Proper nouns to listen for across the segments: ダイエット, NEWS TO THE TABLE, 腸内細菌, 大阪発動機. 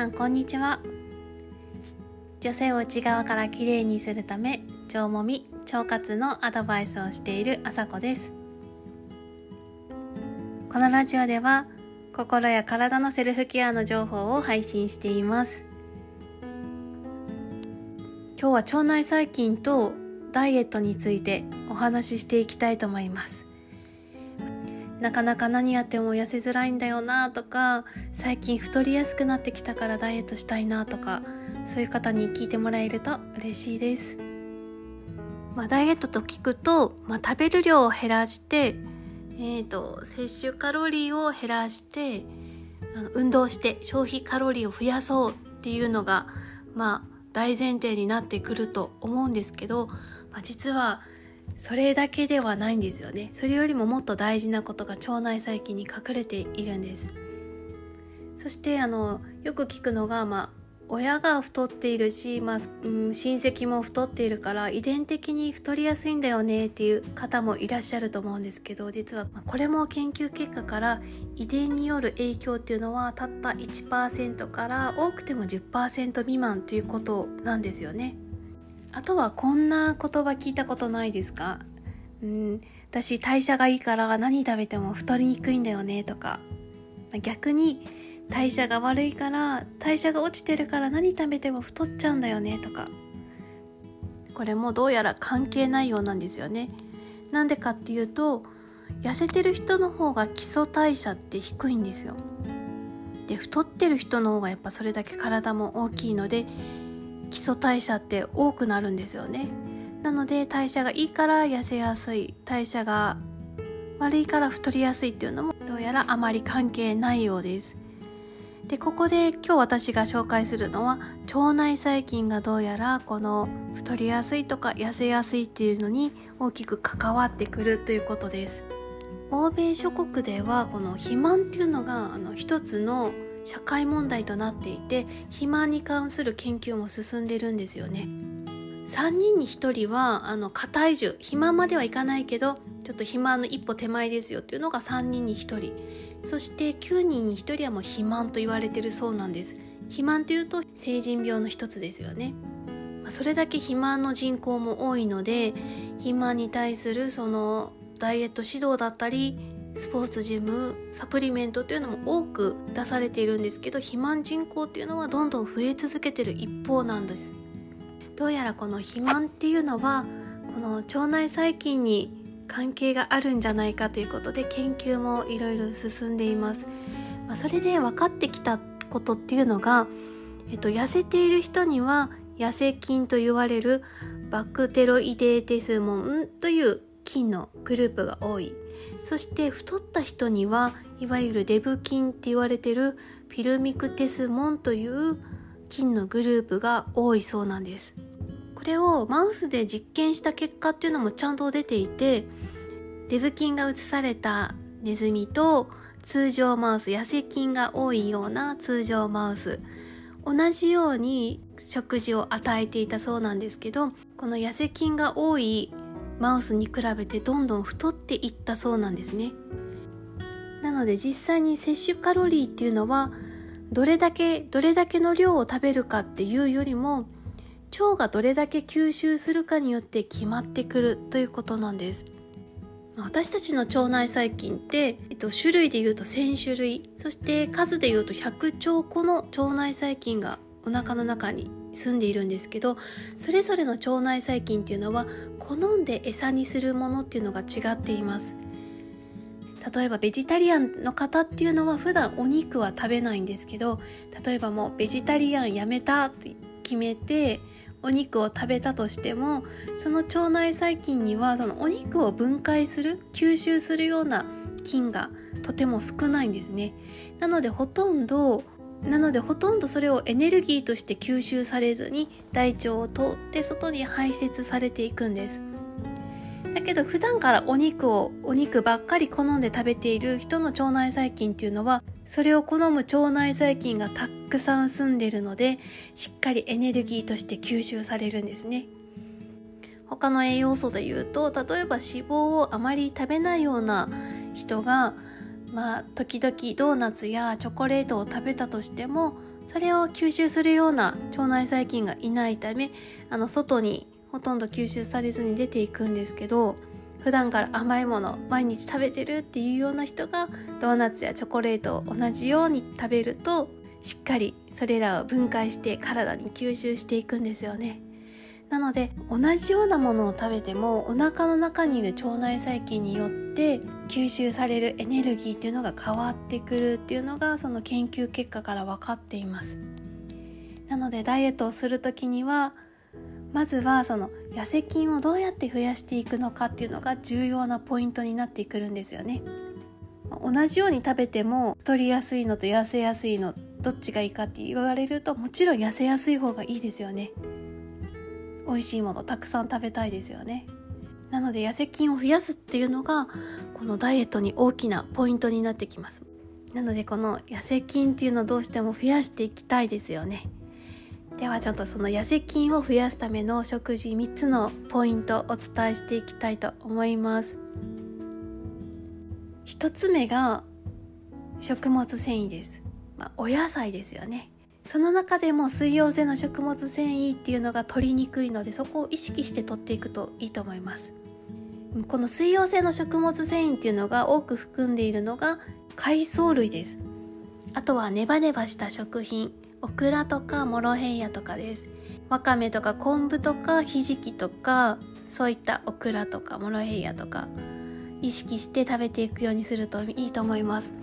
さんこんにちは。女性を内側からきれいにするため腸もみ、腸活のアドバイスをしているあさこです。このラジオでは心や体のセルフケアの情報を配信しています。今日は腸内細菌とダイエットについてお話ししていきたいと思います。なかなか何やっても痩せづらいんだよなとか、最近太りやすくなってきたからダイエットしたいなとか、そういう方に聞いてもらえると嬉しいです。ダイエットと聞くと、食べる量を減らして、摂取カロリーを減らして運動して消費カロリーを増やそうっていうのが、大前提になってくると思うんですけど、実はそれだけではないんですよね。それよりももっと大事なことが腸内細菌に隠れているんです。そしてよく聞くのが、親が太っているし、親戚も太っているから遺伝的に太りやすいんだよねっていう方もいらっしゃると思うんですけど、実はこれも研究結果から、遺伝による影響っていうのはたった 1% から多くても 10% 未満ということなんですよね。あとはこんな言葉聞いたことないですか？私代謝がいいから何食べても太りにくいんだよねとか、逆に代謝が悪いから、代謝が落ちてるから何食べても太っちゃうんだよねとか、これもどうやら関係ないようなんですよね。なんでかっていうと、痩せてる人の方が基礎代謝って低いんですよ。で、太ってる人の方がやっぱそれだけ体も大きいので基礎代謝って多くなるんですよね。なので代謝がいいから痩せやすい、代謝が悪いから太りやすいっていうのもどうやらあまり関係ないようです。で、ここで今日私が紹介するのは、腸内細菌がどうやらこの太りやすいとか痩せやすいっていうのに大きく関わってくるということです。欧米諸国ではこの肥満っていうのが一つの社会問題となっていて、肥満に関する研究も進んでるんですよね。3人に1人は過体重、肥満まではいかないけどちょっと肥満の一歩手前ですよっていうのが3人に1人、そして9人に1人はもう肥満と言われてるそうなんです。肥満というと成人病の一つですよね。それだけ肥満の人口も多いので、肥満に対するそのダイエット指導だったりスポーツジム、サプリメントというのも多く出されているんですけど、肥満人口っていうのはどんどん増え続けている一方なんです。どうやらこの肥満っていうのはこの腸内細菌に関係があるんじゃないかということで、研究もいろいろ進んでいます。それで分かってきたことっていうのが、痩せている人には痩せ菌と言われるバクテロイデーテスモンという菌のグループが多い。そして太った人には、いわゆるデブ菌って言われているピルミクテスモンという菌のグループが多いそうなんです。これをマウスで実験した結果っていうのもちゃんと出ていて、デブ菌が移されたネズミと通常マウス、痩せ菌が多いような通常マウス、同じように食事を与えていたそうなんですけど、この痩せ菌が多いマウスに比べてどんどん太っていったそうなんですね。なので実際に摂取カロリーっていうのは、どれだけの量を食べるかっていうよりも、腸がどれだけ吸収するかによって決まってくるということなんです。私たちの腸内細菌って、種類でいうと1000種類、そして数でいうと100兆個の腸内細菌がお腹の中に住んでいるんですけど、それぞれの腸内細菌っていうのは好んで餌にするものっていうのが違っています。例えばベジタリアンの方っていうのは普段お肉は食べないんですけど、例えばもうベジタリアンやめたって決めてお肉を食べたとしても、その腸内細菌にはそのお肉を分解する、吸収するような菌がとても少ないんですね。なのでほとんどそれをエネルギーとして吸収されずに大腸を通って外に排泄されていくんです。だけど普段からお肉ばっかり好んで食べている人の腸内細菌っていうのは、それを好む腸内細菌がたくさん住んでるので、しっかりエネルギーとして吸収されるんですね。他の栄養素でいうと、例えば脂肪をあまり食べないような人が時々ドーナツやチョコレートを食べたとしても、それを吸収するような腸内細菌がいないため、外にほとんど吸収されずに出ていくんですけど、普段から甘いもの毎日食べてるっていうような人がドーナツやチョコレートを同じように食べると、しっかりそれらを分解して体に吸収していくんですよね。なので同じようなものを食べてもお腹の中にいる腸内細菌によって吸収されるエネルギーっていうのが変わってくるっていうのが、その研究結果から分かっています。なのでダイエットをするときには、まずはその痩せ菌をどうやって増やしていくのかっていうのが重要なポイントになってくるんですよね。同じように食べても太りやすいのと痩せやすいのどっちがいいかって言われると、もちろん痩せやすい方がいいですよね。美味しいものたくさん食べたいですよね。なので痩せ菌を増やすっていうのがこのダイエットに大きなポイントになってきます。なのでこの痩せ菌っていうのをどうしても増やしていきたいですよね。ではちょっとその痩せ菌を増やすための食事3つのポイントをお伝えしていきたいと思います。1つ目が食物繊維です。お野菜ですよね。その中でも水溶性の食物繊維っていうのが取りにくいので、そこを意識して取っていくといいと思います。この水溶性の食物繊維っていうのが多く含んでいるのが海藻類です。あとはネバネバした食品、オクラとかモロヘイヤとかです。わかめとか昆布とかひじきとか、そういったオクラとかモロヘイヤとか意識して食べていくようにするといいと思います。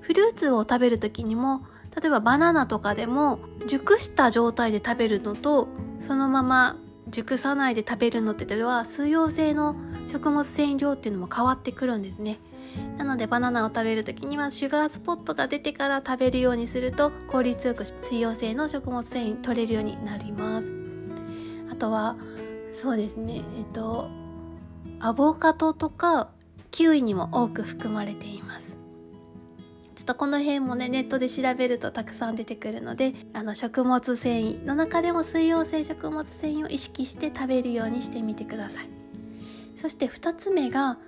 フルーツを食べる時にも、例えばバナナとかでも熟した状態で食べるのとそのまま熟さないで食べるのってでは水溶性の食物繊維量っていうのも変わってくるんですね。なのでバナナを食べるときにはシュガースポットが出てから食べるようにすると、効率よく水溶性の食物繊維取れるようになります。あとはそうですね、アボカドとかキウイにも多く含まれています。ちょっとこの辺もね、ネットで調べるとたくさん出てくるので、食物繊維の中でも水溶性食物繊維を意識して食べるようにしてみてください。そして2つ目が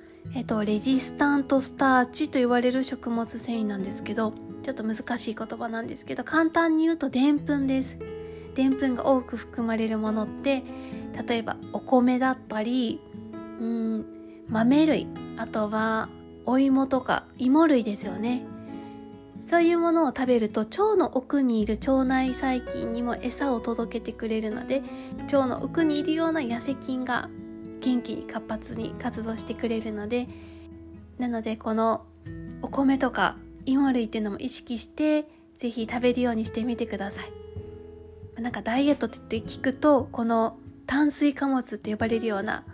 レジスタントスターチと言われる食物繊維なんですけど、ちょっと難しい言葉なんですけど、簡単に言うとでんぷんです。でんぷんが多く含まれるものって、例えばお米だったり、豆類、あとはお芋とか芋類ですよね。そういうものを食べると腸の奥にいる腸内細菌にも餌を届けてくれるので、腸の奥にいるような痩せ菌が元気に活発に活動してくれるので、なのでこのお米とか芋類っていうのも意識してぜひ食べるようにしてみてください。なんかダイエットって聞くとこの炭水化物って呼ばれるような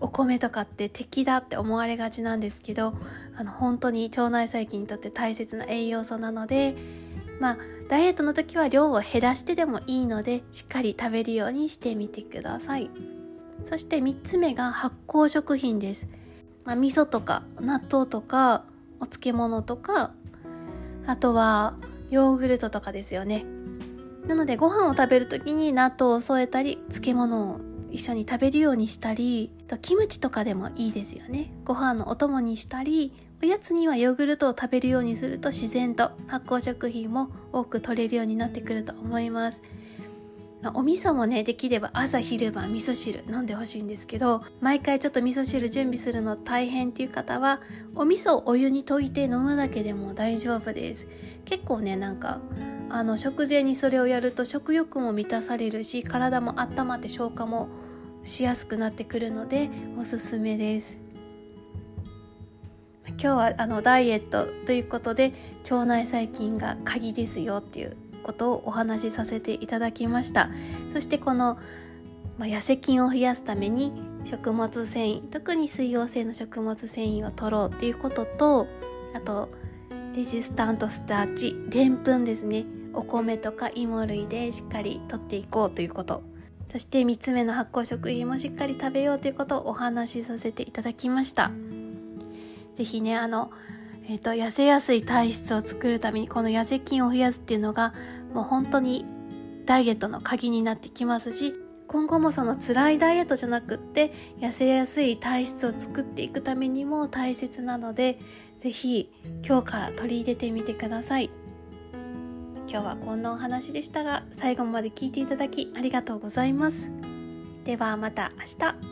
お米とかって敵だって思われがちなんですけど、本当に腸内細菌にとって大切な栄養素なので、ダイエットの時は量を減らしてでもいいのでしっかり食べるようにしてみてください。そして3つ目が発酵食品です。味噌とか納豆とかお漬物とか、あとはヨーグルトとかですよね。なのでご飯を食べるときに納豆を添えたり、漬物を一緒に食べるようにしたり、とキムチとかでもいいですよね。ご飯のお供にしたり、おやつにはヨーグルトを食べるようにすると自然と発酵食品も多く取れるようになってくると思います。お味噌もね、できれば朝昼晩味噌汁飲んでほしいんですけど、毎回ちょっと味噌汁準備するの大変っていう方は、お味噌をお湯に溶いて飲むだけでも大丈夫です。結構ね、食前にそれをやると食欲も満たされるし、体も温まって消化もしやすくなってくるのでおすすめです。今日はダイエットということで腸内細菌が鍵ですよっていうことをお話しさせていただきました。そしてこの、痩せ菌を増やすために食物繊維、特に水溶性の食物繊維を取ろうということと、あとレジスタントスターチ、でんぷんですね、お米とか芋類でしっかり取っていこうということ、そして3つ目の発酵食品もしっかり食べようということをお話しさせていただきました。ぜひね、痩せやすい体質を作るためにこの痩せ菌を増やすっていうのがもう本当にダイエットの鍵になってきますし、今後もその辛いダイエットじゃなくって痩せやすい体質を作っていくためにも大切なので、ぜひ今日から取り入れてみてください。今日はこんなお話でしたが、最後まで聞いていただきありがとうございます。ではまた明日。